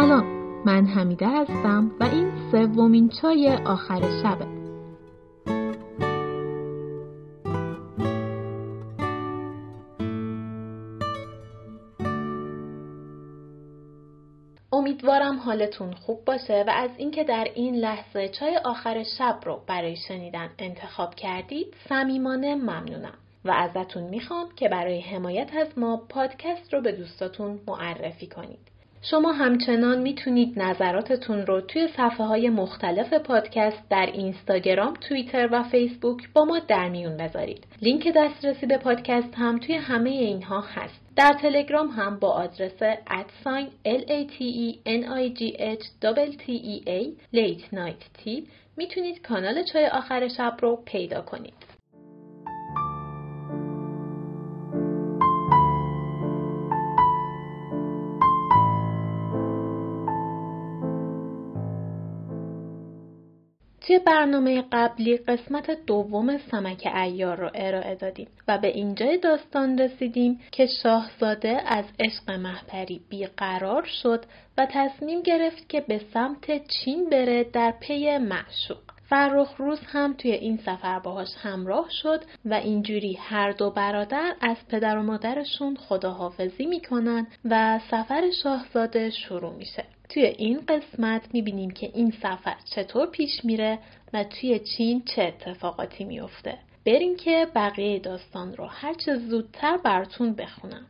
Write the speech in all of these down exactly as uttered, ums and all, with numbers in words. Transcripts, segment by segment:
سلام، من حمیده هستم و این سومین چای آخر شبه. امیدوارم حالتون خوب باشه و از اینکه در این لحظه چای آخر شب رو برای شنیدن انتخاب کردید صمیمانه ممنونم و ازتون میخوام که برای حمایت از ما پادکست رو به دوستاتون معرفی کنید. شما همچنان میتونید نظراتتون رو توی صفحه های مختلف پادکست در اینستاگرام، توییتر و فیسبوک با ما در میون بذارید. لینک دسترسی به پادکست هم توی همه اینها هست. در تلگرام هم با آدرس ات لاتینیجی تی ای late night tea میتونید کانال چای آخر شب رو پیدا کنید. توی برنامه قبلی قسمت دوم سمک عیار رو ارائه دادیم و به اینجای داستان رسیدیم که شاهزاده از عشق مهپری بیقرار شد و تصمیم گرفت که به سمت چین بره در پی معشوق. فرخ روز هم توی این سفر باهاش همراه شد و اینجوری هر دو برادر از پدر و مادرشون خداحافظی میکنن و سفر شاهزاده شروع میشه. توی این قسمت میبینیم که این سفر چطور پیش میره و توی چین چه اتفاقاتی میفته. بریم که بقیه داستان رو هر چه زودتر براتون بخونم.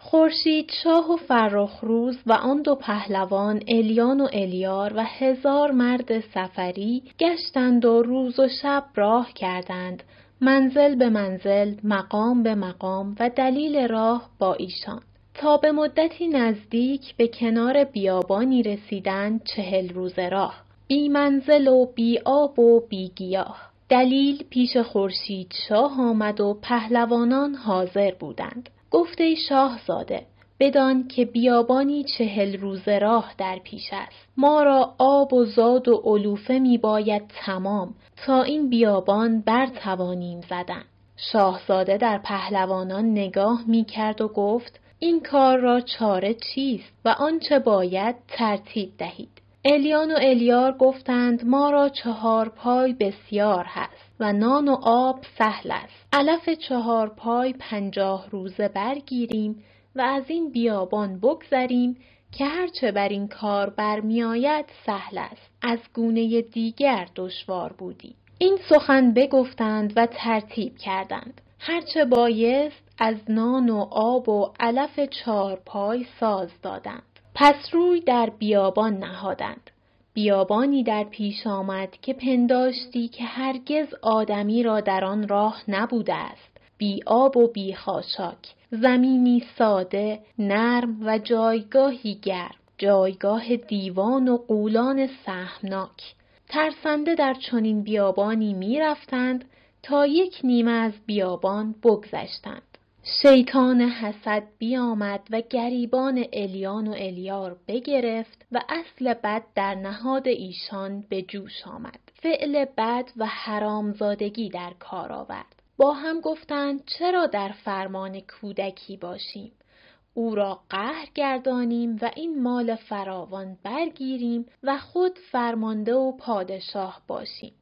خورشید شاه و فرخ روز و آن دو پهلوان الیان و الیار و هزار مرد سفری گشتند و روز و شب راه کردند، منزل به منزل، مقام به مقام و دلیل راه با ایشان، تا به مدتی نزدیک به کنار بیابانی رسیدند. چهل روز راه، بی منزل و بی آب و بی گیاه. دلیل پیش خورشید شاه آمد و پهلوانان حاضر بودند. گفته شاهزاده، بدان که بیابانی چهل روز راه در پیش است. ما را آب و زاد و علوفه می باید تمام تا این بیابان بر توانیم زدن. شاهزاده در پهلوانان نگاه می کرد و گفت این کار را چاره چیست و آنچه باید ترتیب دهید. الیان و الیار گفتند ما را چهار پای بسیار هست و نان و آب سهل است. علف چهار پای پنجاه روزه برگیریم و از این بیابان بگذریم که هرچه بر این کار برمی آید سهل است. از گونه دیگر دشوار بودی. این سخن بگفتند و ترتیب کردند. هرچه بایست از نان و آب و علف چهار پای ساز دادند. پس روی در بیابان نهادند. بیابانی در پیش آمد که پنداشتی که هرگز آدمی را در آن راه نبوده است. بی آب و بی خاشاک، زمینی ساده، نرم و جایگاهی گرم، جایگاه دیوان و قولان سهمناک. ترسنده در چنین بیابانی می رفتند تا یک نیمه از بیابان بگذشتند. شیطان حسد بیامد و گریبان الیان و الیار بگرفت و اصل بد در نهاد ایشان به جوش آمد. فعل بد و حرامزادگی در کار آورد. با هم گفتند چرا در فرمان کودکی باشیم؟ او را قهر گردانیم و این مال فراوان برگیریم و خود فرمانده و پادشاه باشیم.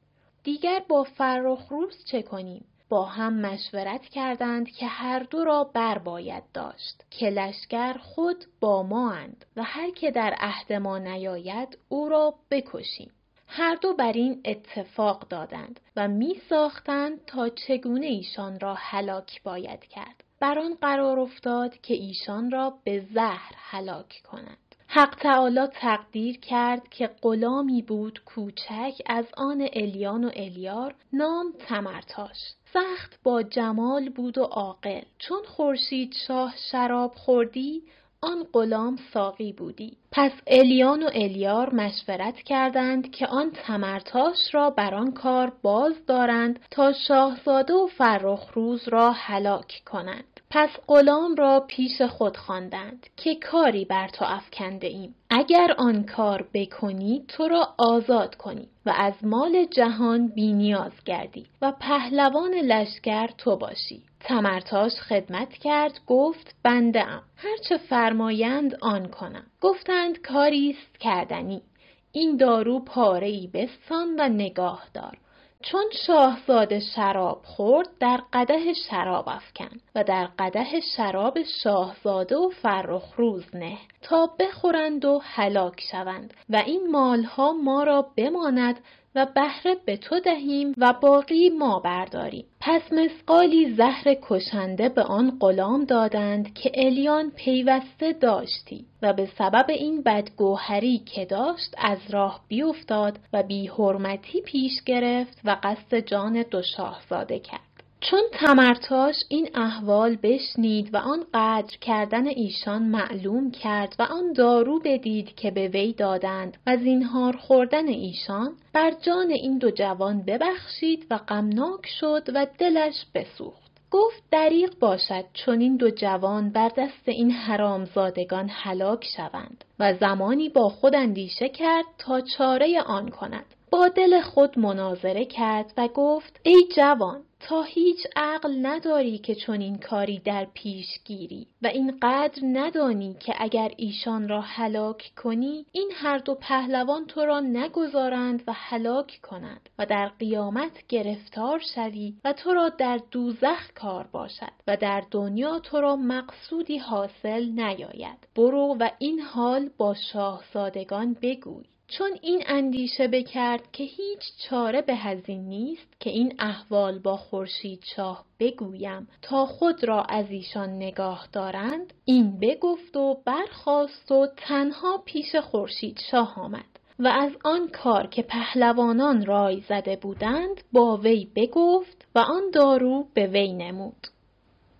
دیگر با فرخ روز چه کنیم؟ با هم مشورت کردند که هر دو را بر باید داشت که لشکر خود با ما اند و هر که در عهد ما نیاید او را بکشیم. هر دو بر این اتفاق دادند و می ساختند تا چگونه ایشان را هلاک باید کرد. بر آن قرار افتاد که ایشان را به زهر هلاک کنند. حق تعالی تقدیر کرد که غلامی بود کوچک از آن الیان و الیار، نام تمرتاش. سخت با جمال بود و عاقل. چون خورشید شاه شراب خوردی، آن غلام ساقی بودی. پس الیان و الیار مشورت کردند که آن تمرتاش را بر آن کار باز دارند تا شاهزاده و فرخ روز را هلاک کنند. پس غلام را پیش خود خواندند که کاری بر تو افکنده ایم. اگر آن کار بکنی تو را آزاد کنی و از مال جهان بی‌نیاز گردی و پهلوان لشکر تو باشی. تمرتاش خدمت کرد، گفت بنده ام، هرچه فرمایند آن کنم. گفتند کاریست کردنی، این دارو پاره‌ای بستان و نگاه دار. چون شاهزاده شراب خورد در قدح شراب افکن و در قدح شراب شاهزاده و فرخ روز نه تا بخورند و هلاک شوند و این مالها ما را بماند و بهره به تو دهیم و باقی ما برداریم. پس مسقالی زهر کشنده به آن غلام دادند که الیان پیوسته داشتی و به سبب این بدگوهری که داشت از راه بیفتاد و بی حرمتی پیش گرفت و قصد جان دو شاهزاده کرد. چون تمرتاش این احوال بشنید و آن قدر کردن ایشان معلوم کرد و آن دارو بدید که به وی دادند و زینهار خوردن ایشان، بر جان این دو جوان ببخشید و غمناک شد و دلش بسوخت. گفت دریغ باشد چون این دو جوان بر دست این حرامزادگان هلاک شوند و زمانی با خود اندیشه کرد تا چاره آن کند. با دل خود مناظره کرد و گفت ای جوان، تا هیچ عقل نداری که چون این کاری در پیش گیری و این قدر ندانی که اگر ایشان را هلاک کنی این هر دو پهلوان تو را نگذارند و هلاک کنند و در قیامت گرفتار شوی و تو را در دوزخ کار باشد و در دنیا تو را مقصودی حاصل نیاید. برو و این حال با شاهزادگان بگوی. چون این اندیشه بکرد که هیچ چاره به هزین نیست که این احوال با خورشید شاه بگویم تا خود را از ایشان نگاه دارند، این بگفت و برخاست و تنها پیش خورشید شاه آمد و از آن کار که پهلوانان رای زده بودند با وی بگفت و آن دارو به وی نمود.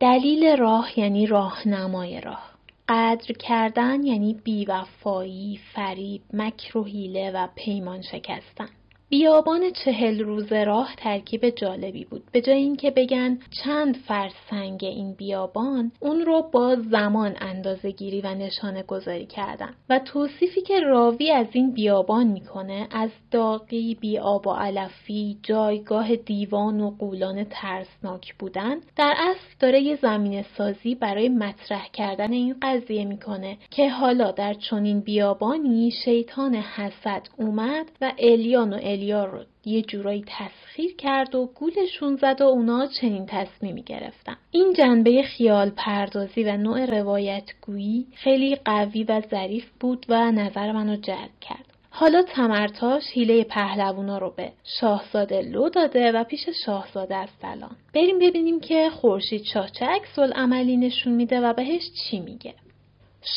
دلیل راه یعنی راهنمای راه. قدر کردن یعنی بیوفایی، فریب، مکر و حیله و پیمان شکستن. بیابان چهل روزه راه ترکیب جالبی بود. به جای اینکه بگن چند فرسنگ این بیابان، اون رو با زمان اندازه گیری و نشانه گذاری کردن و توصیفی که راوی از این بیابان میکنه از داغی، بی‌آب و علفی، جایگاه دیوان و قولان ترسناک بودن، در اصل داره یه زمینه سازی برای مطرح کردن این قضیه میکنه که حالا در چنین بیابانی شیطان حسد اومد و الیان و الیار رو یه جورایی تسخیر کرد و گولشون زد و اونا چنین تصمیمی گرفتن. این جنبه خیال پردازی و نوع روایتگویی خیلی قوی و ظریف بود و نظر منو جلب کرد. حالا تمرتاش حیله پهلوانا رو به شاهزاده لو داده و پیش شاهزاده است الان. بریم ببینیم که خورشید شاه چه عکس‌العملی نشون میده و بهش چی میگه.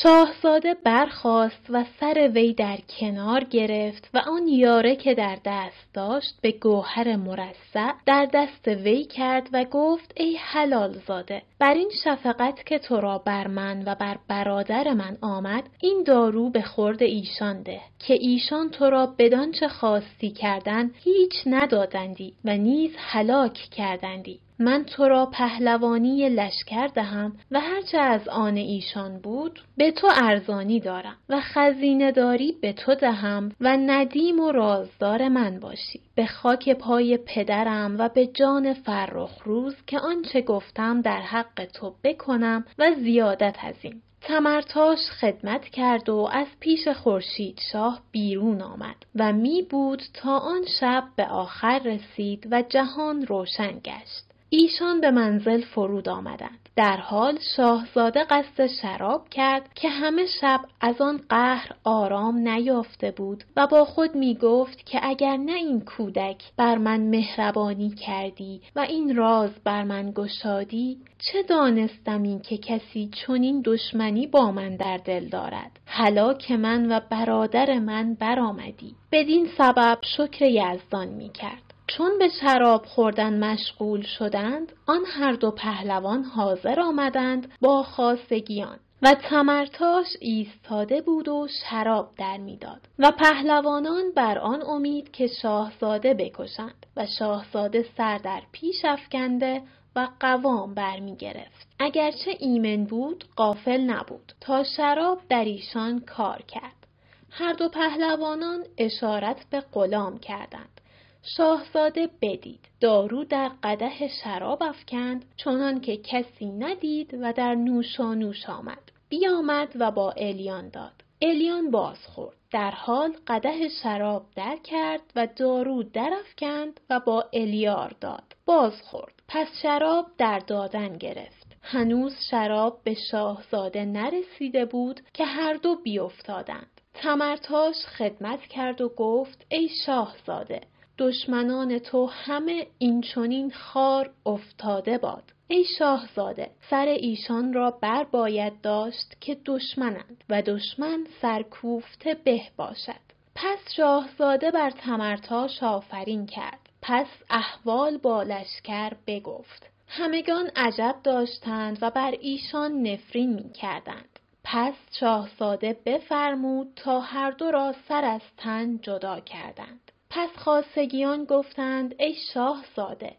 شاهزاده برخاست و سر وی در کنار گرفت و آن یاره که در دست داشت به گوهر مرصع در دست وی کرد و گفت ای حلال زاده، بر این شفقت که تو را بر من و بر برادر من آمد این دارو به خورد ایشان ده که ایشان تو را بدان چه خواستی کردن هیچ ندادندی و نیز هلاک کردندی. من تو را پهلوانی لشکر دهم و هرچه از آن ایشان بود به تو ارزانی دارم و خزینه داری به تو دهم و ندیم و رازدار من باشی. به خاک پای پدرم و به جان فرخ روز که آنچه گفتم در حق تو بکنم و زیادت از این. تمرتاش خدمت کرد و از پیش خورشید شاه بیرون آمد و می بود تا آن شب به آخر رسید و جهان روشن گشت. ایشان به منزل فرود آمدند. در حال شاهزاده قصد شراب کرد که همه شب از آن قهر آرام نیافته بود و با خود می گفت که اگر نه این کودک بر من مهربانی کردی و این راز بر من گشادی، چه دانستم این که کسی چنین دشمنی با من در دل دارد. هلاک من و برادر من برآمدی. بدین سبب شکر یزدان می کرد. چون به شراب خوردن مشغول شدند، آن هر دو پهلوان حاضر آمدند با خاصگیان و تمرتاش ایستاده بود و شراب در میداد و پهلوانان بر آن امید که شاهزاده بکشند و شاهزاده سر در پیش افکنده و قوام برمی گرفت. اگرچه ایمن بود غافل نبود تا شراب در ایشان کار کرد. هر دو پهلوانان اشارت به غلام کردند. شاهزاده بدید دارو در قدح شراب افکند چنان که کسی ندید و در نوشانوش آمد. بیامد و با الیان داد. الیان باز خورد. در حال قدح شراب در کرد و دارو در افکند و با الیار داد. باز خورد. پس شراب در دادن گرفت. هنوز شراب به شاهزاده نرسیده بود که هر دو بیافتادند. تمرتاش خدمت کرد و گفت ای شاهزاده، دشمنان تو همه اینچنین خار افتاده باد. ای شاهزاده، سر ایشان را بر باید داشت که دشمنند و دشمن سرکوفته به باشد. پس شاهزاده بر تمرتاش آفرین کرد. پس احوال با لشکر بگفت. همگان عجب داشتند و بر ایشان نفرین می کردند. پس شاهزاده بفرمود تا هر دو را سر از تن جدا کردند. پس خاصگیان گفتند ای شاهزاده،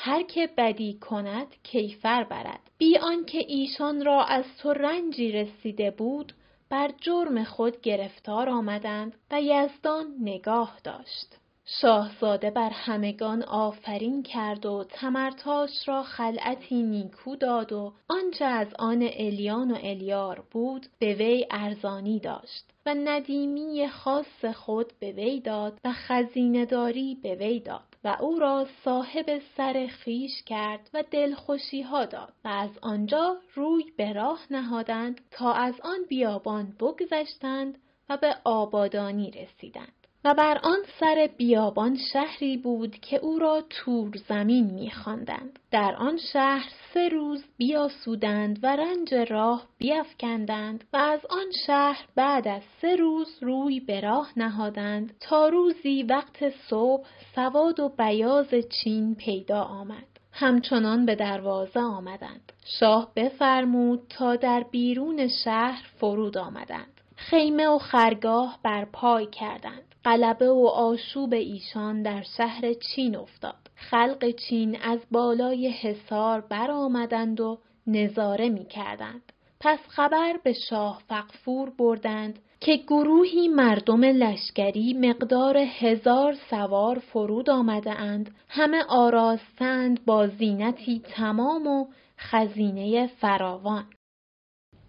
هر که بدی کند کیفر برد. بی آنکه ایشان را از تو رنجی رسیده بود، بر جرم خود گرفتار آمدند و یزدان نگاه داشت. شاهزاده بر همگان آفرین کرد و تمرتاش را خلعتی نیکو داد و آنچه از آن الیان و الیار بود به وی ارزانی داشت و ندیمی خاص خود به وی داد و خزینه‌داری به وی داد و او را صاحب سر خویش کرد و دلخوشی ها داد و از آنجا روی به راه نهادند تا از آن بیابان بگذشتند و به آبادانی رسیدند. و بر آن سر بیابان شهری بود که او را تور زمین می‌خواندند. در آن شهر سه روز بیاسودند و رنج راه بیفکندند و از آن شهر بعد از سه روز روی به راه نهادند تا روزی وقت صبح سواد و بیاض چین پیدا آمد. همچنان به دروازه آمدند. شاه بفرمود تا در بیرون شهر فرود آمدند. خیمه و خرگاه بر پای کردند. غلبه و آشوب ایشان در شهر چین افتاد. خلق چین از بالای حصار بر آمدند و نظاره می کردند. پس خبر به شاه فغفور بردند که گروهی مردم لشکری مقدار هزار سوار فرود آمده اند، همه آراستند با زینتی تمام و خزینه فراوان.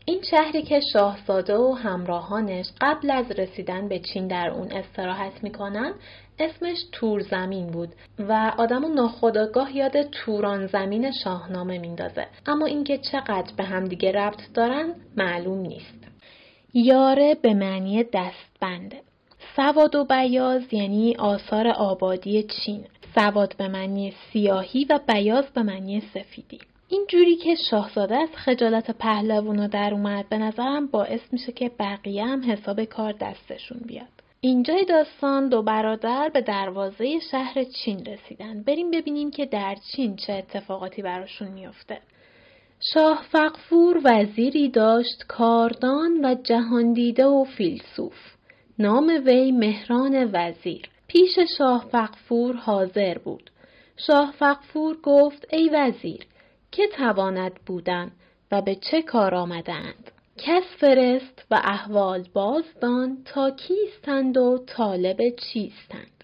این شهری که شاهزاده و همراهانش قبل از رسیدن به چین در اون استراحت میکنن اسمش تور زمین بود و آدمو ناخودآگاه یاد توران زمین شاهنامه میندازه، اما اینکه چقدر به هم دیگه ربط دارن معلوم نیست. یاره به معنی دستبنده. سواد و بیاض یعنی آثار آبادی چین. سواد به معنی سیاهی و بیاض به معنی سفیدی. این جوری که شاهزاده از خجالت پهلوانا در اومد به نظرم باعث میشه که بقیه هم حساب کار دستشون بیاد. اینجای داستان دو برادر به دروازه شهر چین رسیدن. بریم ببینیم که در چین چه اتفاقاتی براشون میفته. شاه فغفور وزیری داشت کاردان و جهاندیده و فیلسوف. نام وی مهران وزیر. پیش شاه فغفور حاضر بود. شاه فغفور گفت ای وزیر، که تواند بودن و به چه کار آمدند؟ کس فرست و احوال بازدان تا کیستند و طالب چیستند؟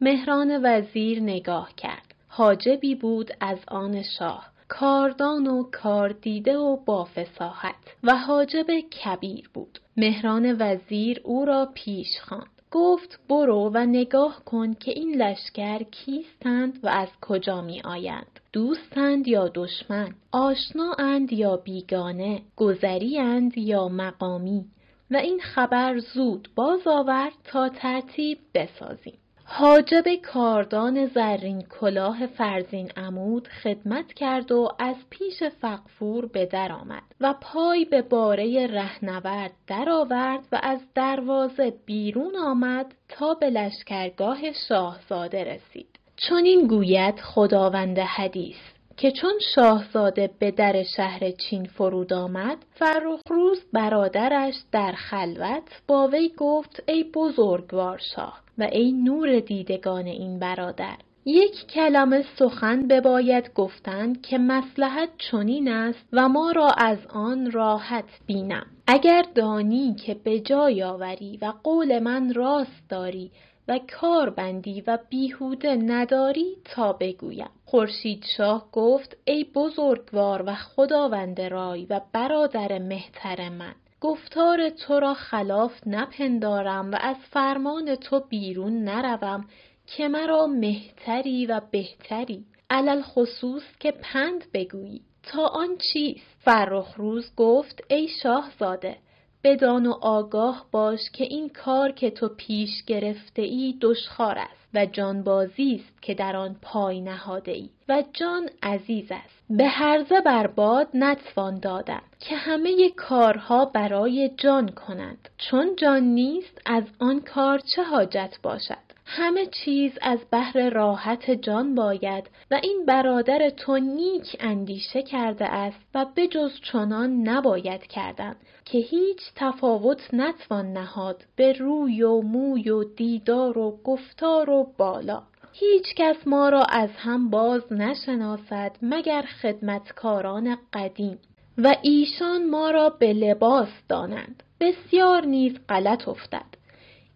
مهران وزیر نگاه کرد. حاجبی بود از آن شاه، کاردان و کاردیده و با فصاحت و حاجب کبیر بود. مهران وزیر او را پیش خواند. گفت برو و نگاه کن که این لشکر کیستند و از کجا می آیند، دوستند یا دشمن، آشنااند یا بیگانه، گذری‌اند یا مقامی، و این خبر زود باز آور تا ترتیب بسازیم. حاجب کاردان زرین کلاه فرزین عمود خدمت کرد و از پیش فغفور به در آمد و پای به باره رهنورد در آورد و از دروازه بیرون آمد تا به لشکرگاه شاهزاده رسید. چون این گوید خداوند حدیث که چون شاهزاده به در شهر چین فرود آمد، فرخ روز برادرش در خلوت با وی گفت: ای بزرگوار شاه و ای نور دیدگان این برادر، یک کلمه سخن بباید گفتن که مصلحت چنین است و ما را از آن راحت بینم. اگر دانی که به جای آوری و قول من راست داری و کار بندی و بیهوده نداری تا بگویم. خورشید شاه گفت: ای بزرگوار و خداوند رای و برادر مهتر من، گفتار تو را خلاف نپندارم و از فرمان تو بیرون نروم که مرا مهتری و بهتری، علل خصوص که پند بگویی تا آن چیست؟ فرخ روز گفت: ای شاهزاده، بدان و آگاه باش که این کار که تو پیش گرفته ای دشخار است و جانبازی است که در آن پای نهاده ای و جان عزیز است، به هرزه بر باد نتوان دادن که همه کارها برای جان کنند، چون جان نیست از آن کار چه حاجت باشد؟ همه چیز از بهر راحت جان باید و این برادر تو نیک اندیشه کرده است و بجز چنان نباید کردن که هیچ تفاوت نتوان نهاد به روی و موی و دیدار و گفتار و بالا. هیچ کس ما را از هم باز نشناسد مگر خدمتکاران قدیم و ایشان ما را به لباس دانند. بسیار نیز غلط افتد.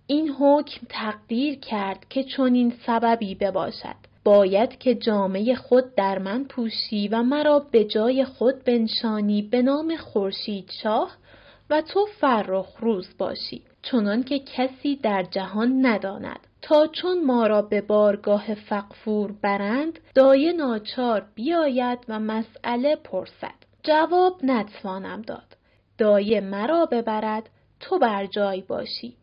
این حکم تقدیر کرد که چنین سببی بباشد. باید که جامه خود در من پوشی و مرا به جای خود بنشانی به نام خورشید شاه و تو فرخ روز باشی، چنان که کسی در جهان نداند، تا چون ما را به بارگاه فغفور برند دایه ناچار بیاید و مسئله پرسد. جواب نتوانم داد. دایه مرا ببرد، تو بر جای باشی.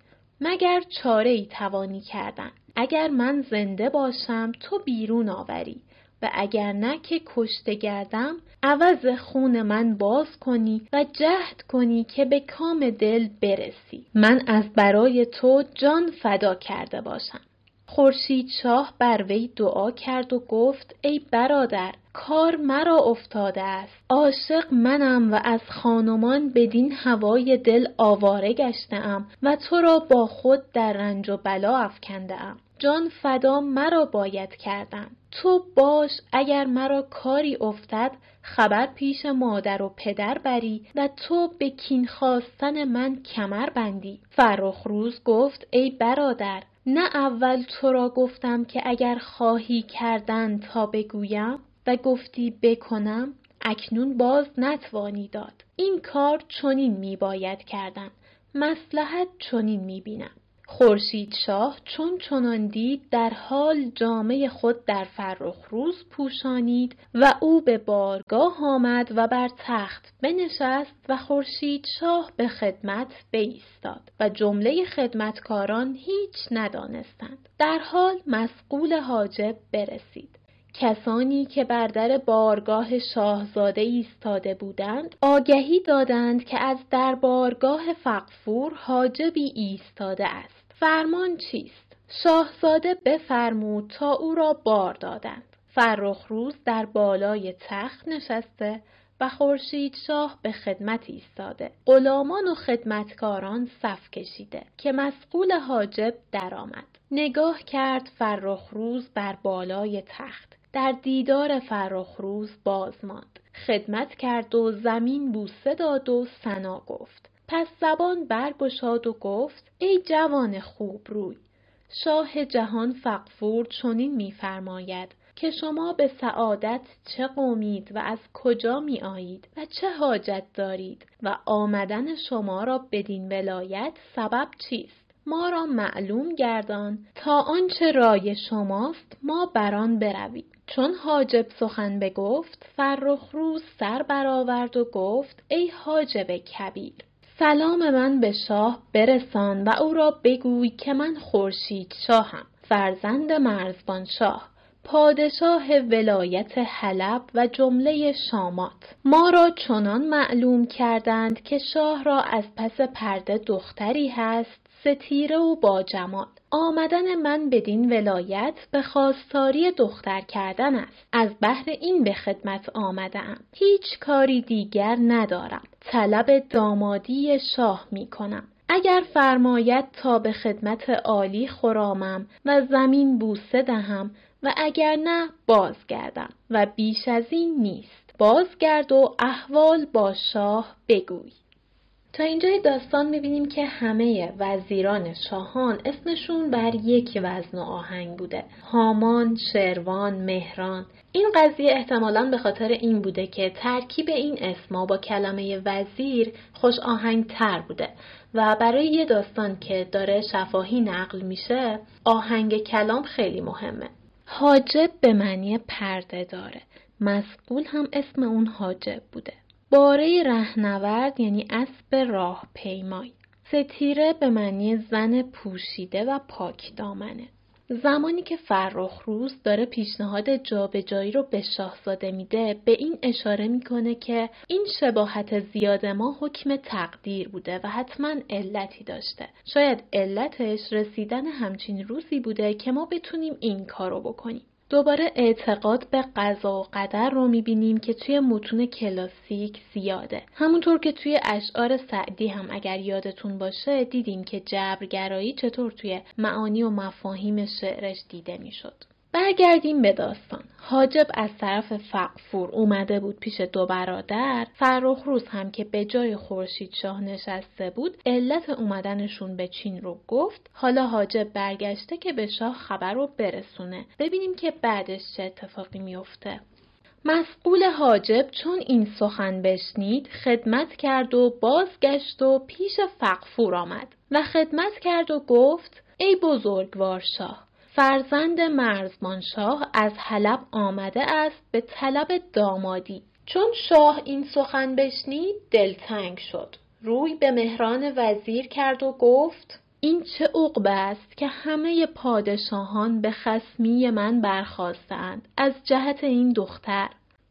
مگر چاره ای توانی کردن. اگر من زنده باشم تو بیرون آوری و اگر نه که کشته گردم عوض خون من باز کنی و جهد کنی که به کام دل برسی. من از برای تو جان فدا کرده باشم. خورشید شاه بر وی دعا کرد و گفت: ای برادر، کار مرا افتاده است. عاشق منم و از خانمان بدین هوای دل آواره گشته‌ام و تو را با خود در رنج و بلا افکنده‌ام. جان فدا مرا باید کردن. تو باش اگر مرا کاری افتد خبر پیش مادر و پدر بری و تو به کین خواستن من کمر بندی. فرخ روز گفت: ای برادر، نه اول تو را گفتم که اگر خواهی کردن تا بگویم و گفتی بکنم، اکنون باز نتوانی داد. این کار چنین می باید کردن. مصلحت چنین می بینم. خورشید شاه چون چنان دید در حال جامه خود در فرخ روز پوشانید و او به بارگاه آمد و بر تخت بنشست و خورشید شاه به خدمت بایستاد و جمله خدمتکاران هیچ ندانستند. در حال مسئول حاجب برسید. کسانی که بر در بارگاه شاهزاده ایستاده بودند آگهی دادند که از در بارگاه فغفور حاجبی ایستاده است. فرمان چیست؟ شاهزاده بفرمود تا او را بار دادند. فرخ روز در بالای تخت نشسته و خورشید شاه به خدمت ایستاده. غلامان و خدمتکاران صف کشیده که مسئول حاجب درآمد. نگاه کرد فرخ روز بر بالای تخت. در دیدار فرخ روز باز ماند. خدمت کرد و زمین بوسه داد و ثنا گفت. پس زبان برگشاد و گفت: ای جوان خوب روی، شاه جهان فغفور چنین می‌فرماید که شما به سعادت چه قومید و از کجا می آیید و چه حاجت دارید و آمدن شما را بدین ولایت سبب چیست؟ ما را معلوم گردان تا آنچه رای شماست ما بران برویم. چون حاجب سخن بگفت فرخ روز سر برآورد و گفت: ای حاجب کبیر، سلام من به شاه برسان و او را بگوی که من خورشید شاهم، فرزند مرزبان شاه، پادشاه ولایت حلب و جمله شامات. ما را چنان معلوم کردند که شاه را از پس پرده دختری هست، ستیره و با جمال. آمدن من بدین ولایت به خواستاری دختر کردن است. از بهر این به خدمت آمدم. هیچ کاری دیگر ندارم. طلب دامادی شاه می کنم. اگر فرماید تا به خدمت عالی خرامم و زمین بوسه دهم و اگر نه بازگردم و بیش از این نیست. بازگرد و احوال با شاه بگوی. تا اینجای داستان می‌بینیم که همه وزیران شاهان اسمشون بر یک وزن و آهنگ بوده. هامان، شروان، مهران. این قضیه احتمالاً به خاطر این بوده که ترکیب این اسما با کلمه وزیر خوش آهنگ تر بوده و برای یه داستان که داره شفاهی نقل میشه آهنگ کلام خیلی مهمه. حاجب به معنی پرده داره. مسئول هم اسم اون حاجب بوده. باره رهنورد یعنی اسب راه پیمای. ستیره به معنی زن پوشیده و پاک دامنه. زمانی که فرخ روز داره پیشنهاد جابجایی رو به شاهزاده میده به این اشاره میکنه که این شباهت زیاد ما حکم تقدیر بوده و حتما علتی داشته. شاید علتش رسیدن همچین روزی بوده که ما بتونیم این کارو بکنیم. دوباره اعتقاد به قضا و قدر رو میبینیم که توی متون کلاسیک زیاده. همونطور که توی اشعار سعدی هم اگر یادتون باشه دیدیم که جبرگرایی چطور توی معانی و مفاهیم شعرش دیده میشد. برگردیم به داستان. حاجب از طرف فغفور اومده بود پیش دو برادر. فرخ روز هم که به جای خورشید شاه نشسته بود علت اومدنشون به چین رو گفت. حالا حاجب برگشته که به شاه خبر رو برسونه. ببینیم که بعدش چه اتفاقی میفته. مسئول حاجب چون این سخن بشنید خدمت کرد و بازگشت و پیش فغفور آمد و خدمت کرد و گفت ای بزرگوار شاه، فرزند مرزبان شاه از حلب آمده است به طلب دامادی. چون شاه این سخن بشنید دلتنگ شد. روی به مهران وزیر کرد و گفت این چه عقبه است که همه پادشاهان به خصمی من برخاستند از جهت این دختر.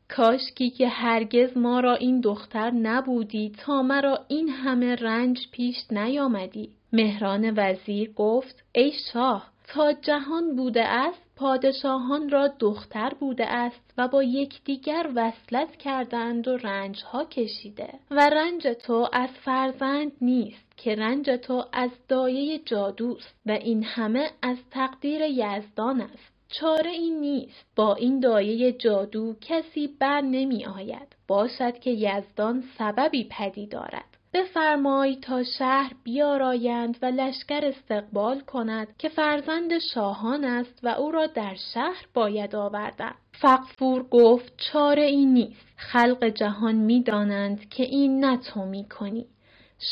کاشکی که هرگز ما را این دختر نبودی تا مرا این همه رنج پیش نیامدی. مهران وزیر گفت ای شاه، تا جهان بوده است پادشاهان را دختر بوده است و با یکدیگر وصلت کردند و رنجها کشیده و رنج تو از فرزند نیست که رنج تو از دایه جادوست و این همه از تقدیر یزدان است. چاره این نیست، با این دایه جادو کسی بر نمی آید. باشد که یزدان سببی پدید آرد. بفرمای تا شهر بیارایند و لشکر استقبال کند که فرزند شاهان است و او را در شهر باید آوردند. فغفور گفت چاره این نیست. خلق جهان می دانند که این نه تو می کنی.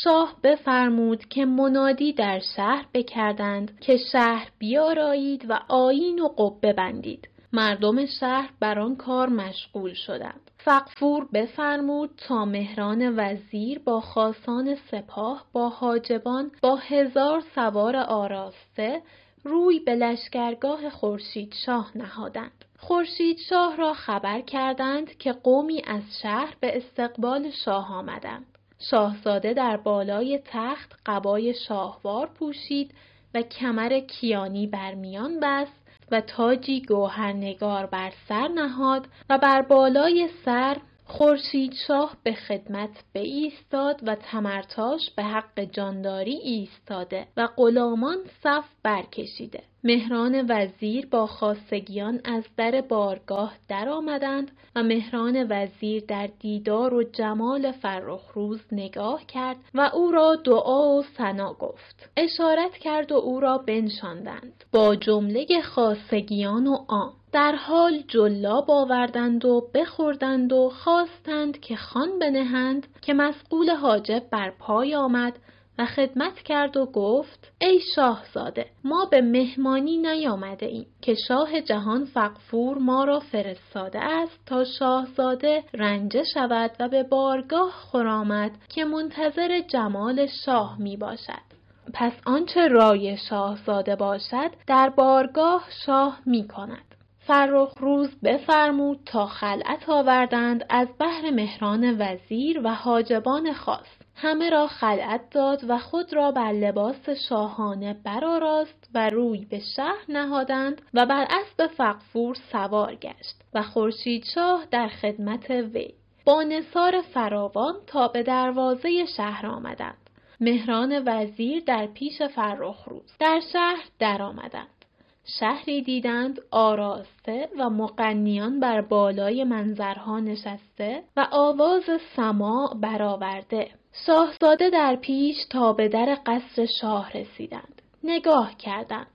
شاه بفرمود که منادی در شهر بکردند که شهر بیارایید و آیین و قبه ببندید. مردم شهر بر آن کار مشغول شدند. فغفور بفرمود تا مهران وزیر با خاصان سپاه با حاجبان با هزار سوار آراسته روی به لشکرگاه خورشید شاه نهادند. خورشید شاه را خبر کردند که قومی از شهر به استقبال شاه آمدند. شاهزاده در بالای تخت قبای شاهوار پوشید و کمر کیانی بر میان بست و تاجی گوهرنگار بر سر نهاد و بر بالای سر خورشید شاه به خدمت به ایستاد و تمرتاش به حق جانداری ایستاده و غلامان صف برکشیده. مهران وزیر با خاصگیان از در بارگاه در آمدند و مهران وزیر در دیدار و جمال فرخ روز نگاه کرد و او را دعا و ثنا گفت. اشارت کرد و او را بنشاندند. با جمله خاصگیان و آن در حال جلاب آوردند و بخوردند و خواستند که خوان بنهند که مسئول حاجب بر پای آمد و خدمت کرد و گفت ای شاهزاده، ما به مهمانی نیامده ایم که شاه جهان فغفور ما را فرستاده است تا شاهزاده رنجه شود و به بارگاه خرامد که منتظر جمال شاه می باشد. پس آنچه رای شاهزاده باشد در بارگاه شاه می کند. فرخ روز بفرمود تا خلعت آوردند از بهر مهران وزیر و حاجبان خاص. همه را خلعت داد و خود را بر لباس شاهانه برآراست و روی به شهر نهادند و بر اسب فغفور سوار گشت و خورشید شاه در خدمت وی با نثار فراوان تا به دروازه شهر آمدند. مهران وزیر در پیش فرخ روز در شهر در آمدند. شهری دیدند آراسته و مغنیان بر بالای منظرها نشسته و آواز سماع برآورده. شاهزاده در پیش تا به در قصر شاه رسیدند. نگاه کردند.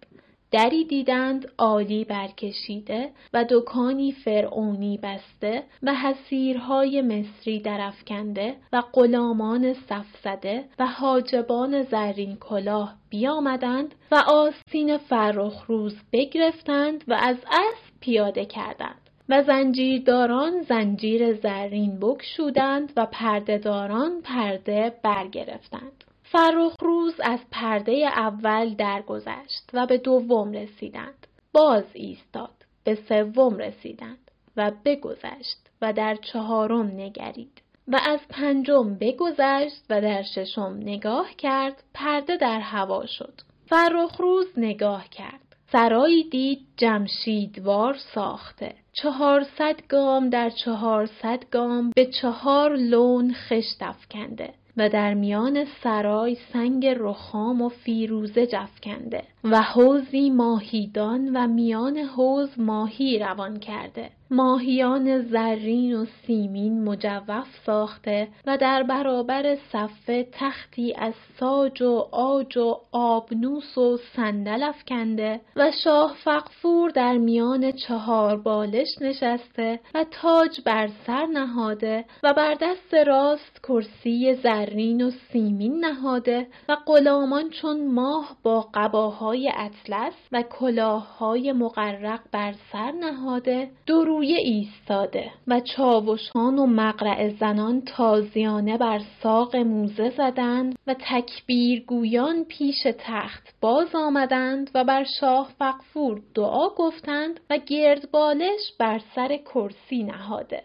دری دیدند عالی برکشیده و دکانی فرعونی بسته و حصیرهای مصری درفکنده و غلامان صفزده و حاجبان زرین کلاه بیامدند و آستین فرخ روز بگرفتند و از اسب پیاده کردند و زنجیرداران زنجیر زرین بکشودند و پردهداران پرده برگرفتند. فرخ روز از پرده اول درگذشت و به دوم رسیدند. باز ایستاد. به سوم رسیدند و بگذشت و در چهارم نگرید و از پنجم بگذشت و در ششم نگاه کرد. پرده در هوا شد. فرخ روز نگاه کرد. سرایی دید جمشیدوار ساخته. چهارصد گام در چهارصد گام به چهار لون خشت افکنده و در میان سرای سنگ رخام و فیروزه جفکنده و حوضی ماهیدان و میان حوض ماهی روان کرده. ماهیان زرین و سیمین مجوف ساخته و در برابر صفه تختی از ساج و عاج و آبنوس و صندل افکنده و شاه فغفور در میان چهار بالش نشسته و تاج بر سر نهاده و بر دست راست کرسی زرین و سیمین نهاده و غلامان چون ماه با قباهای اطلس و کلاههای مغرق بر سر نهاده درو ایستاده و چاوشان و مقرع زنان تازیانه بر ساق موزه زدند و تکبیرگویان پیش تخت باز آمدند و بر شاه فغفور دعا گفتند و گردبالش بر سر کرسی نهاده.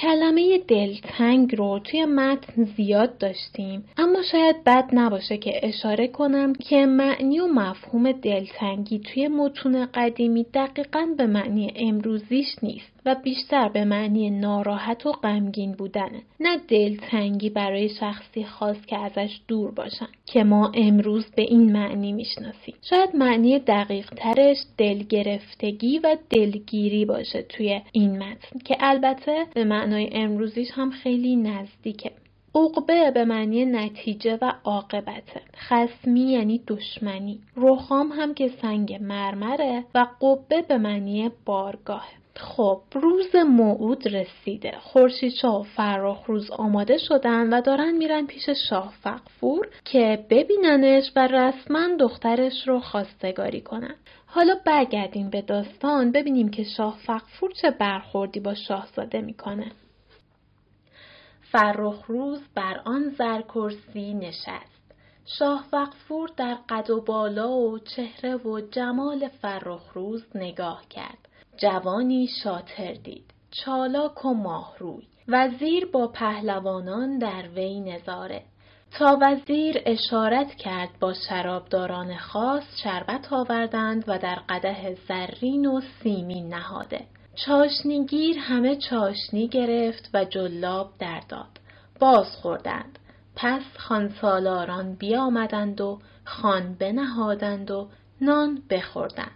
کلمه دلتنگ رو توی متن زیاد داشتیم، اما شاید بد نباشه که اشاره کنم که معنی و مفهوم دلتنگی توی متون قدیمی دقیقاً به معنی امروزیش نیست و بیشتر به معنی ناراحت و غمگین بودنه. نه دلتنگی برای شخصی خاص که ازش دور باشن که ما امروز به این معنی میشناسیم. شاید معنی دقیق ترش دلگرفتگی و دلگیری باشه توی این متن که البته به معنای امروزیش هم خیلی نزدیکه. عقبه به معنی نتیجه و عاقبته. خصمی یعنی دشمنی. رخام هم که سنگ مرمره و قبه به معنی بارگاهه. خب روز موعود رسیده. خورشید شاه و فرخ روز آماده شدن و دارن میرن پیش شاه فغفور که ببیننش و رسما دخترش رو خواستگاری کنن. حالا برگردیم به داستان ببینیم که شاه فغفور چه برخوردی با شاهزاده میکنه. فرخ روز بر آن زرکرسی نشست. شاه فغفور در قد و بالا و چهره و جمال فرخ روز نگاه کرد. جوانی شاطر دید، چالاک و ماهروی. وزیر با پهلوانان در وی نظاره. تا وزیر اشارت کرد با شرابداران خاص شربت آوردند و در قدح زرین و سیمین نهاده. چاشنیگیر همه چاشنی گرفت و جلاب در داد. باز خوردند. پس خانسالاران بیامدند و خان بنهادند و نان بخوردند.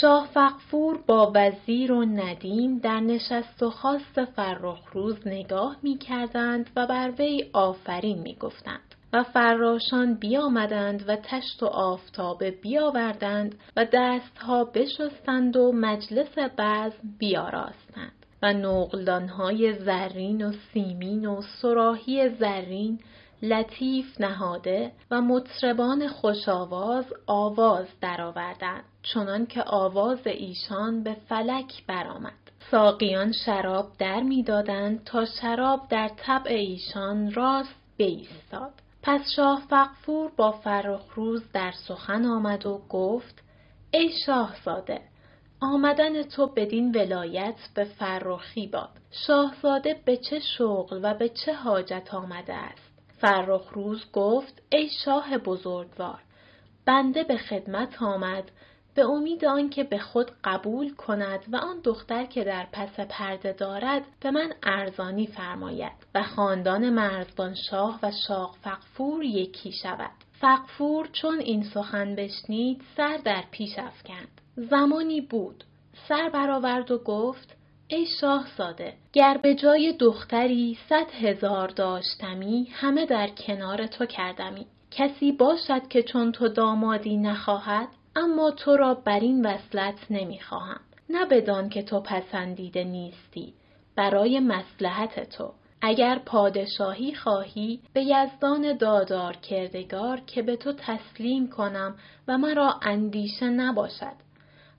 شاه فغفور با وزیر و ندیم در نشست و خاست فرخ روز نگاه می کردند و بر وی آفرین می گفتند و فراشان بیامدند و تشت و آفتابه بیاوردند و دستها بشستند و مجلس بزم بیاراستند و نقلدانهای زرین و سیمین و سراحی زرین لطیف نهاده و مطربان خوش‌آواز آواز درآوردند چنان که آواز ایشان به فلک برآمد. ساقیان شراب در می‌دادند تا شراب در طبع ایشان راست بایستاد. پس شاه فغفور با فرخ روز در سخن آمد و گفت: ای شاهزاده، آمدن تو بدین ولایت به فرخی باد. شاهزاده به چه شغل و به چه حاجت آمده است؟ فرخ روز گفت ای شاه بزرگوار، بنده به خدمت آمد به امید آن که به خود قبول کند و آن دختر که در پس پرده دارد به من ارزانی فرماید و خاندان مرزبان شاه و شاق فغفور یکی شود. فغفور چون این سخن بشنید سر در پیش افکند. زمانی بود سر برآورد و گفت ای شاهزاده، گر به جای دختری صد هزار داشتمی، همه در کنار تو کردمی. کسی باشد که چون تو دامادی نخواهد، اما تو را بر این وصلت نمیخواهم، نه بدان که تو پسندیده نیستی، برای مصلحت تو. اگر پادشاهی خواهی به یزدان دادار کردگار که به تو تسلیم کنم و مرا اندیشه نباشد،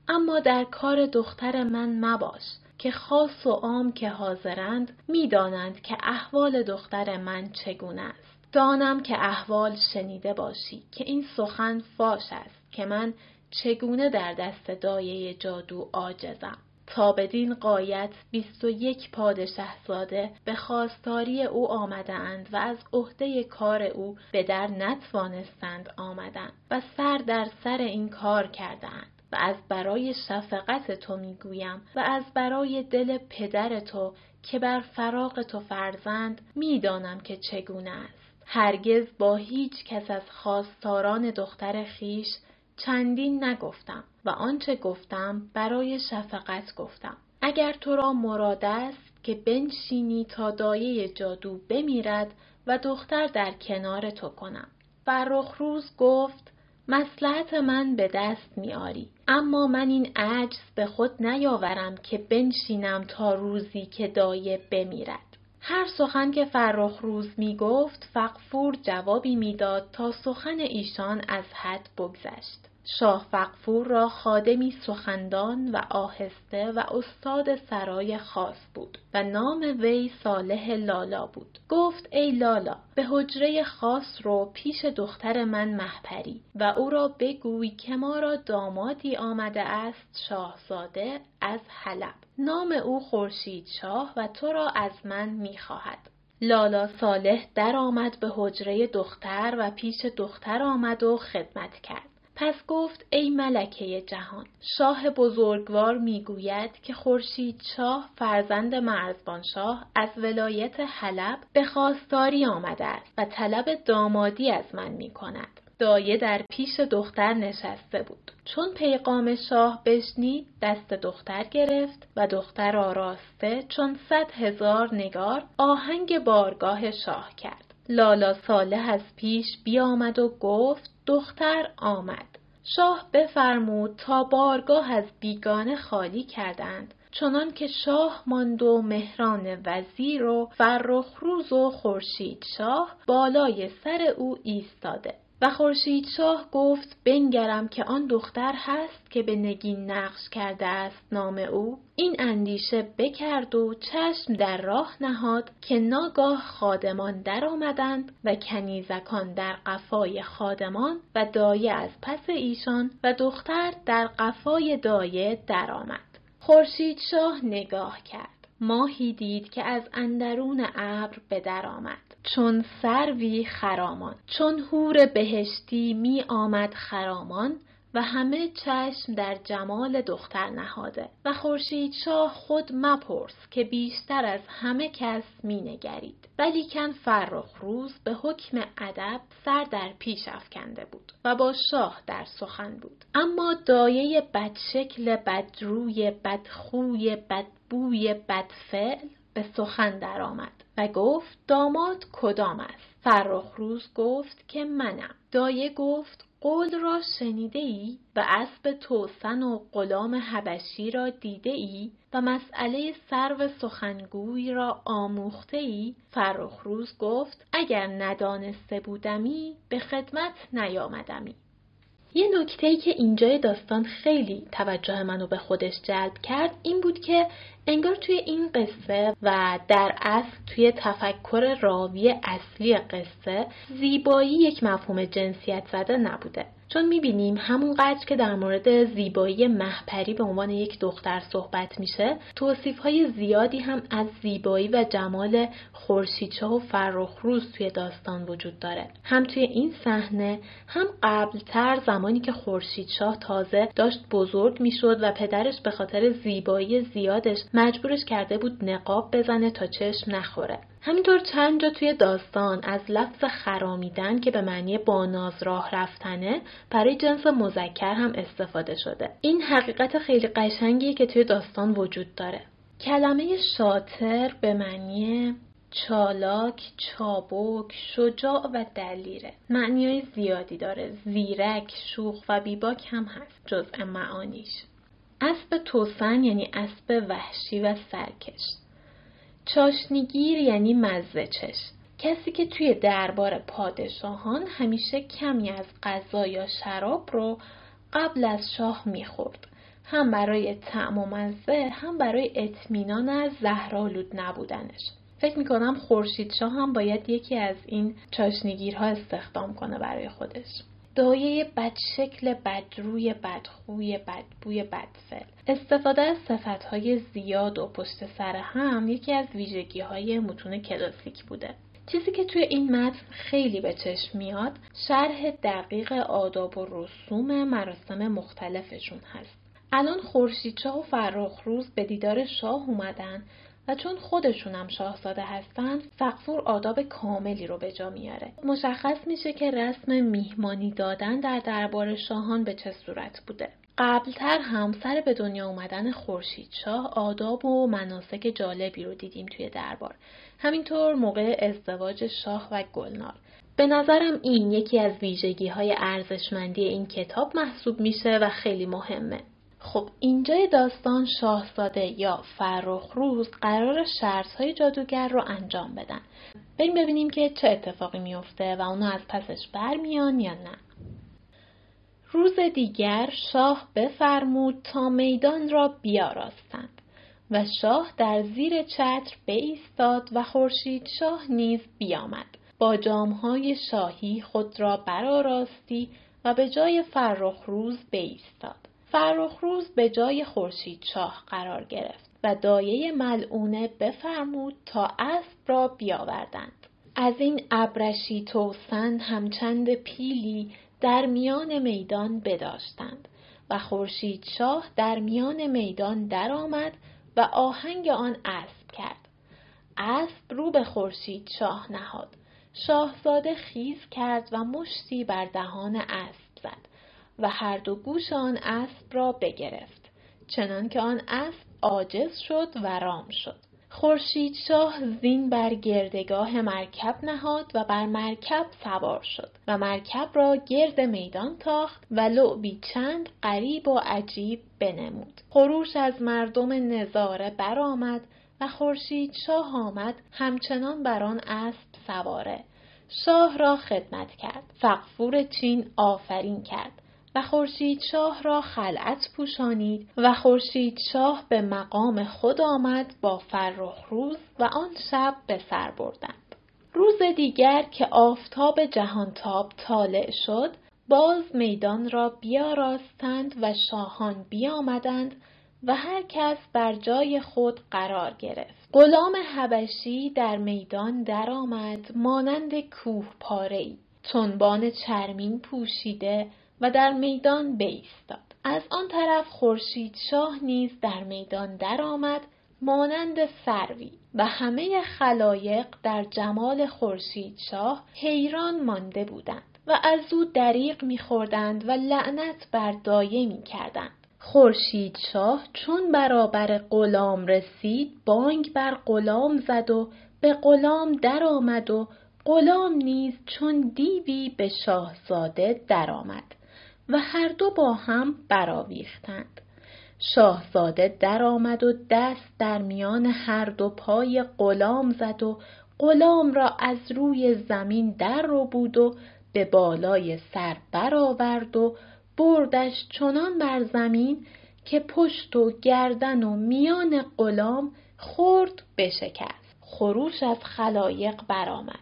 اما در کار دختر من مباش که خاص و عام که حاضرند میدانند که احوال دختر من چگونه است. دانم که احوال شنیده باشی که این سخن فاش است که من چگونه در دست دایه جادو عاجزم. تا بدین غایت بیست و یک پادشاهزاده به خواستاری او آمده اند و از عهده کار او به در نتوانستند آمدند و سر در سر این کار کردند. و از برای شفقت تو میگویم و از برای دل پدر تو که بر فراق تو فرزند میدانم که چگونه است. هرگز با هیچ کس از خواستاران دختر خیش چندین نگفتم و آنچه گفتم برای شفقت گفتم. اگر تو را مراد است که بنشینی تا دایه جادو بمیرد و دختر در کنار تو کنم. فرخ روز گفت مصلحت من به دست میاری، اما من این عجز به خود نیاورم که بنشینم تا روزی که دایه بمیرد. هر سخن که فرخ روز میگفت فغفور جوابی میداد تا سخن ایشان از حد بگذشت. شاه فغفور را خادمی سخندان و آهسته و استاد سرای خاص بود و نام وی صالح لالا بود. گفت ای لالا، به حجره خاص رو پیش دختر من مهپری و او را بگوی که ما را دامادی آمده است شاهزاده از حلب، نام او خورشید شاه و تو را از من میخواهد. لالا صالح در آمد به حجره دختر و پیش دختر آمد و خدمت کرد. پس گفت ای ملکه جهان، شاه بزرگوار میگوید که خورشید شاه فرزند مرزبان شاه از ولایت حلب به خواستاری آمده است و طلب دامادی از من میکند. دایه در پیش دختر نشسته بود. چون پیغام شاه بشنید دست دختر گرفت و دختر آراسته چون صد هزار نگار آهنگ بارگاه شاه کرد. لالا صالح از پیش بیامد و گفت دختر آمد. شاه بفرمود تا بارگاه از بیگانه خالی کردند، چنان که شاه ماند و مهران وزیر و فرخ روز و خورشید شاه بالای سر او ایستاده. و خورشید شاه گفت بنگرم که آن دختر هست که به نگین نقش کرده است نام او. این اندیشه بکرد و چشم در راه نهاد که ناگاه خادمان در آمدند و کنیزکان در قفای خادمان و دایه از پس ایشان و دختر در قفای دایه در آمد. خورشید شاه نگاه کرد. ماهی دید که از اندرون ابر به در آمد، چون سروی خرامان، چون حور بهشتی می آمد خرامان و همه چشم در جمال دختر نهاده. و خورشید شاه خود مپرس که بیشتر از همه کس می نگرید، ولیکن فرخ روز به حکم ادب سر در پیش افکنده بود و با شاه در سخن بود. اما دایه بدشکل، بدروی، بدخوی، بدبوی، بدفعل به سخن در آمد و گفت داماد کدام است؟ فرخ روز گفت که منم. دایه گفت قول را شنیده ای و اسب توسن و غلام حبشی را دیده ای و مسئله سرو سخنگوی را آموخته ای؟ فرخ روز گفت اگر ندانسته بودمی به خدمت نیامدمی. یه نکته‌ای که اینجای داستان خیلی توجه منو به خودش جلب کرد این بود که انگار توی این قصه و در اصل توی تفکر راوی اصلی قصه زیبایی یک مفهوم جنسیت زده نبوده. چون میبینیم همونقدر که در مورد زیبایی مهپری به عنوان یک دختر صحبت میشه، توصیف‌های زیادی هم از زیبایی و جمال خورشید شاه و فرخ روز توی داستان وجود داره. هم توی این صحنه، هم قبلتر زمانی که خورشید شاه تازه داشت بزرگ میشد و پدرش به خاطر زیبایی زیادش مجبورش کرده بود نقاب بزنه تا چشم نخوره. همینطور چند جا توی داستان از لفظ خرامیدن که به معنی با ناز راه رفتنه برای جنس مذکر هم استفاده شده. این حقیقت خیلی قشنگیه که توی داستان وجود داره. کلمه شاطر به معنی چالاک، چابک، شجاع و دلیره. معنی‌های زیادی داره. زیرک، شوخ و بیباک هم هست جزء معانیش. اسب توسن یعنی اسب وحشی و سرکش. چاشنیگیر یعنی مزه چش. کسی که توی دربار پادشاهان همیشه کمی از غذا یا شراب رو قبل از شاه میخورد، هم برای طعم و مزه، هم برای اطمینان از زهرآلود نبودنش. فکر میکنم خورشید شاه هم باید یکی از این چاشنیگیرها استخدام کنه برای خودش. دایه بدشکل، بدروی، بدخوی، بدبوی، بدفعل. استفاده از صفتهای زیاد و پشت سر هم یکی از ویژگی‌های متون کلاسیک بوده. چیزی که توی این متن خیلی به چشم میاد شرح دقیق آداب و رسوم مراسم مختلفشون هست. الان خورشید شاه و فرخ روز به دیدار شاه اومدن و چون خودشون هم شاهزاده هستن، فغفور آداب کاملی رو به جا میاره. مشخص میشه که رسم میهمانی دادن در دربار شاهان به چه صورت بوده. قبلتر هم سر به دنیا اومدن خورشید شاه آداب و مناسک جالبی رو دیدیم توی دربار. همینطور موقع ازدواج شاه و گلنار. به نظرم این یکی از ویژگی‌های ارزشمندی این کتاب محسوب میشه و خیلی مهمه. خب اینجای داستان شاهزاده یا فرخ روز قرار شرطهای جادوگر رو انجام بدن. بریم ببینیم که چه اتفاقی میفته و اونا از پسش برمیان یا نه. روز دیگر شاه بفرمود تا میدان را بیاراستند و شاه در زیر چتر بایستاد و خورشید شاه نیز بیامد. با جامهای شاهی خود را برآراستی و به جای فرخ روز بایستاد. فرخ روز به جای خورشید شاه قرار گرفت و دایه ملعونه بفرمود تا اسب را بیاوردند. از این ابرشی توسن همچند پیلی در میان میدان بداشتند و خورشید شاه در میان میدان درآمد و آهنگ آن اسب کرد. اسب رو به خورشید شاه نهاد. شاهزاده خیز کرد و مشتی بر دهان اسب زد و هر دو گوش آن اسب را بگرفت، چنان که آن اسب عاجز شد و رام شد. خورشید شاه زین بر گردگاه مرکب نهاد و بر مرکب سوار شد و مرکب را گرد میدان تاخت و لعبی چند غریب و عجیب بنمود. خروش از مردم نظاره برآمد و خورشید شاه آمد همچنان بر آن اسب سواره. شاه را خدمت کرد. فغفور چین آفرین کرد و خورشید شاه را خلعت پوشانید و خورشید شاه به مقام خود آمد با فرخ روز و آن شب به سر بردند. روز دیگر که آفتاب جهانتاب طالع شد، باز میدان را بیاراستند و شاهان بیامدند و هر کس بر جای خود قرار گرفت. غلام حبشی در میدان درآمد مانند کوه پاره‌ای، تنبان چرمین پوشیده و در میدان بایستاد. از آن طرف خورشید شاه نیز در میدان درآمد مانند سروی و همه خلایق در جمال خورشید شاه حیران مانده بودند و از او دریغ می‌خوردند و لعنت بر دایه می‌کردند. خورشید شاه چون برابر غلام رسید، بانگ بر غلام زد و به غلام درآمد و غلام نیز چون دیوی به شاهزاده درآمد و هر دو با هم برآویختند. شاهزاده درآمد و دست در میان هر دو پای غلام زد و غلام را از روی زمین در رو بود و به بالای سر برآورد و بردش چنان بر زمین که پشت و گردن و میان غلام خورد بشکست. خروش از خلایق برآمد.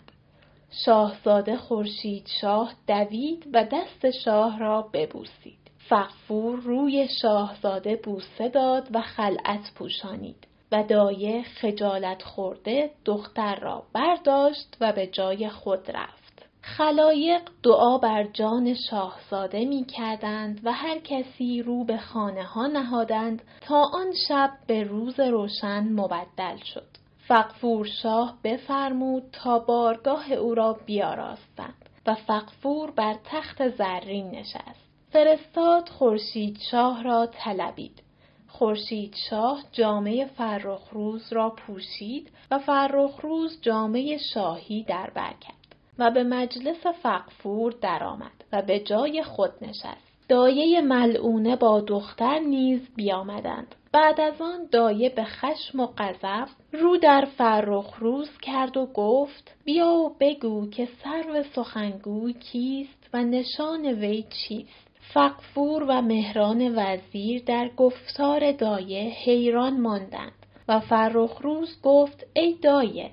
شاهزاده خورشید شاه دوید و دست شاه را ببوسید. فغفور روی شاهزاده بوسه داد و خلعت پوشانید و دایه خجالت خورده دختر را برداشت و به جای خود رفت. خلایق دعا بر جان شاهزاده می کردند و هر کسی رو به خانه ها نهادند تا آن شب به روز روشن مبدل شد. فغفور شاه بفرمود تا بارگاه او را بیاراستند و فغفور بر تخت زرین نشست. فرستاد خورشید شاه را طلبید. خورشید شاه جامه فرخ روز را پوشید و فرخ روز جامه شاهی در بر کرد و به مجلس فغفور درآمد و به جای خود نشست. دایه ملعونه با دختر نیز بیامدند. بعد از آن دایه به خشم و غضب رو در فرخ روز کرد و گفت بیا و بگو که سرو سخنگوی کیست و نشان وی چیست. فغفور و مهران وزیر در گفتار دایه حیران ماندند و فرخ روز گفت ای دایه،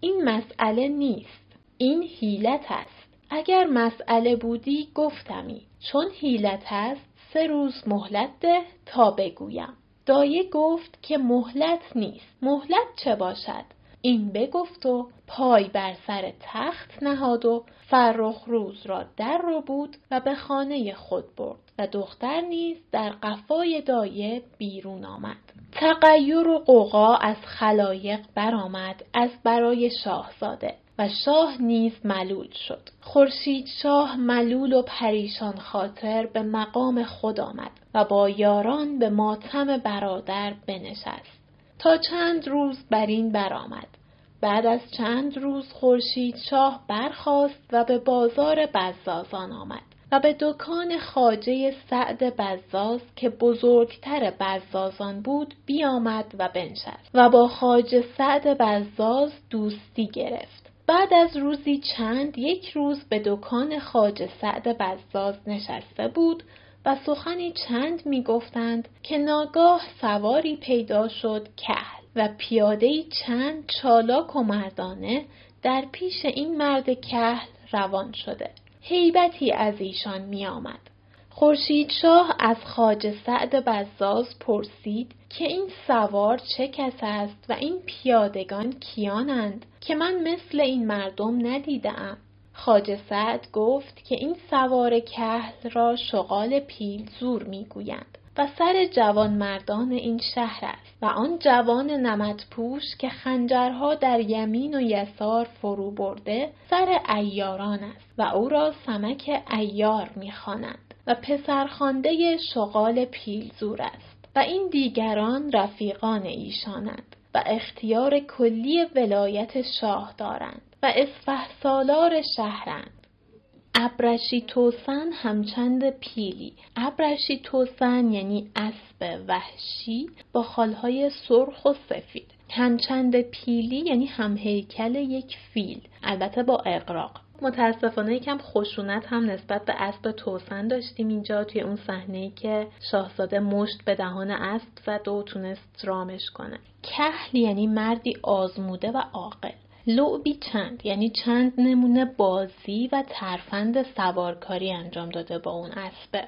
این مسئله نیست، این حیلت است. اگر مسئله بودی گفتمی، چون حیلت است سه روز مهلت ده تا بگویم. دایه گفت که مهلت نیست، مهلت چه باشد؟ این بگفت و پای بر سر تخت نهاد و فرخ روز را در رو بود و به خانه خود برد و دختر نیز در قفای دایه بیرون آمد. تغییر و قوقا از خلایق برآمد از برای شاهزاده و شاه نیز ملول شد. خورشید شاه ملول و پریشان خاطر به مقام خود آمد و با یاران به ماتم برادر بنشست تا چند روز بر این برآمد. بعد از چند روز خورشید شاه برخاست و به بازار بزازان آمد و به دکان خواجه سعد بزاز که بزرگتر بزازان بود بیامد و بنشست و با خواجه سعد بزاز دوستی گرفت. بعد از روزی چند یک روز به دکان خواجه سعد بزاز نشسته بود و سخنی چند می گفتند که ناگاه سواری پیدا شد کهل و پیاده‌ای چند چالاک و مردانه در پیش این مرد کهل روان شده. هیبتی از ایشان می آمد. خورشید شاه از خواجه سعد بزاز پرسید که این سوار چه کس است و این پیادگان کیانند که من مثل این مردم ندیدم. خواجه سعد گفت که این سوار کهل را شغال پیل زور میگویند و سر جوان مردان این شهر است و آن جوان نمدپوش که خنجرها در یمین و یسار فرو برده سر عیاران است و او را سمک عیار میخوانند و پسرخوانده شغال پیل زور است و این دیگران رفیقان ایشانند و اختیار کلی ولایت شاه دارند و اسفه سالار شهرند. ابرشی توسن همچند پیلی. ابرشی توسن یعنی اسب وحشی با خالهای سرخ و سفید. همچند پیلی یعنی همهیکل یک فیل، البته با اقراق. متاسفانه یکم خشونت هم نسبت به اسب توسن داشتیم اینجا، توی اون صحنه‌ای که شاهزاده مشت به دهان اسب زد و تونست رامش کنه. کهل یعنی مردی آزموده و عاقل. لعبی چند یعنی چند نمونه بازی و ترفند سوارکاری انجام داده با اون اسبه.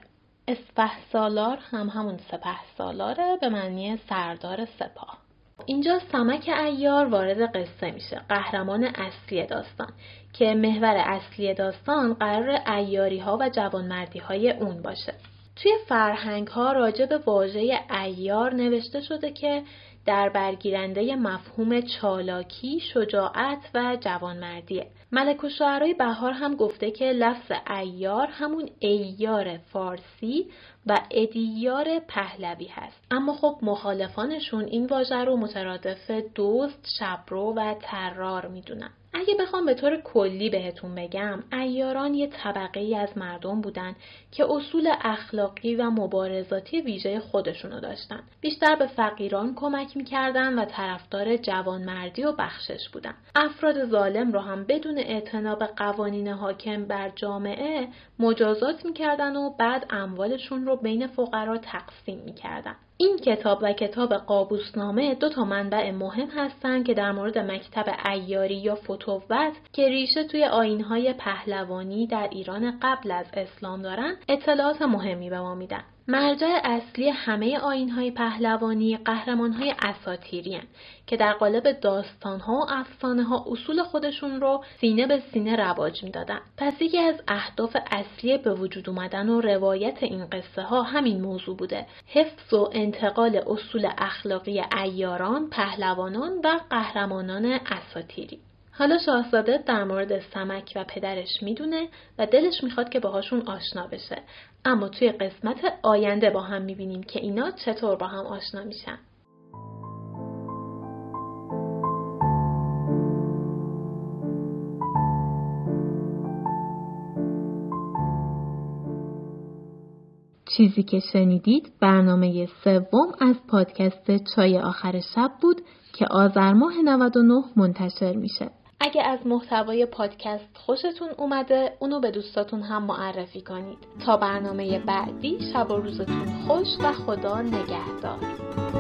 اسپه سالار هم همون سپه سالاره به معنی سردار سپاه. اینجا سمک عیار وارد قصه میشه، قهرمان اصلی داستان که محور اصلی داستان قرار عیاری ها و جوانمردی های اون باشه. توی فرهنگ ها راجع به واژه عیار نوشته شده که در برگیرنده مفهوم چالاکی، شجاعت و جوانمردیه. ملک الشعرای بهار هم گفته که لفظ عیار همون ایار فارسی و ادیار پهلوی هست، اما خب مخالفانشون این واژه رو مترادف دوست، شبرو و طرار میدونن. اگه بخوام به طور کلی بهتون بگم، عیاران یه طبقه ای از مردم بودن که اصول اخلاقی و مبارزاتی ویژه خودشونو داشتن. بیشتر به فقیران کمک میکردن و طرفدار جوانمردی و بخشش بودن. افراد ظالم رو هم بدون اعتنا به قوانین حاکم بر جامعه مجازات میکردن و بعد اموالشون رو بین فقرا تقسیم میکردن. این کتاب و کتاب قابوسنامه دو تا منبع مهم هستند که در مورد مکتب عیاری یا فتوت که ریشه توی آیین‌های پهلوانی در ایران قبل از اسلام دارن اطلاعات مهمی به ما میدن. مرجع اصلی همه آیین‌های پهلوانی قهرمان‌های اساطیری‌اند که در قالب داستان‌ها و افسانه‌ها اصول خودشون رو سینه به سینه رواج می‌دادن. پس یکی از اهداف اصلی به وجود اومدن و روایت این قصه ها همین موضوع بوده: حفظ و انتقال اصول اخلاقی عیاران، پهلوانان و قهرمانان اساطیری. حالا شاهزاده در مورد سمک و پدرش میدونه و دلش میخواد که باهاشون آشنا بشه، اما توی قسمت آینده با هم میبینیم که اینا چطور با هم آشنا میشن. چیزی که شنیدید برنامه سوم از پادکست چای آخر شب بود که آذر ماه نود و نه منتشر میشه. اگه از محتوای پادکست خوشتون اومده اونو به دوستاتون هم معرفی کنید. تا برنامه بعدی شب و روزتون خوش و خدا نگهدار.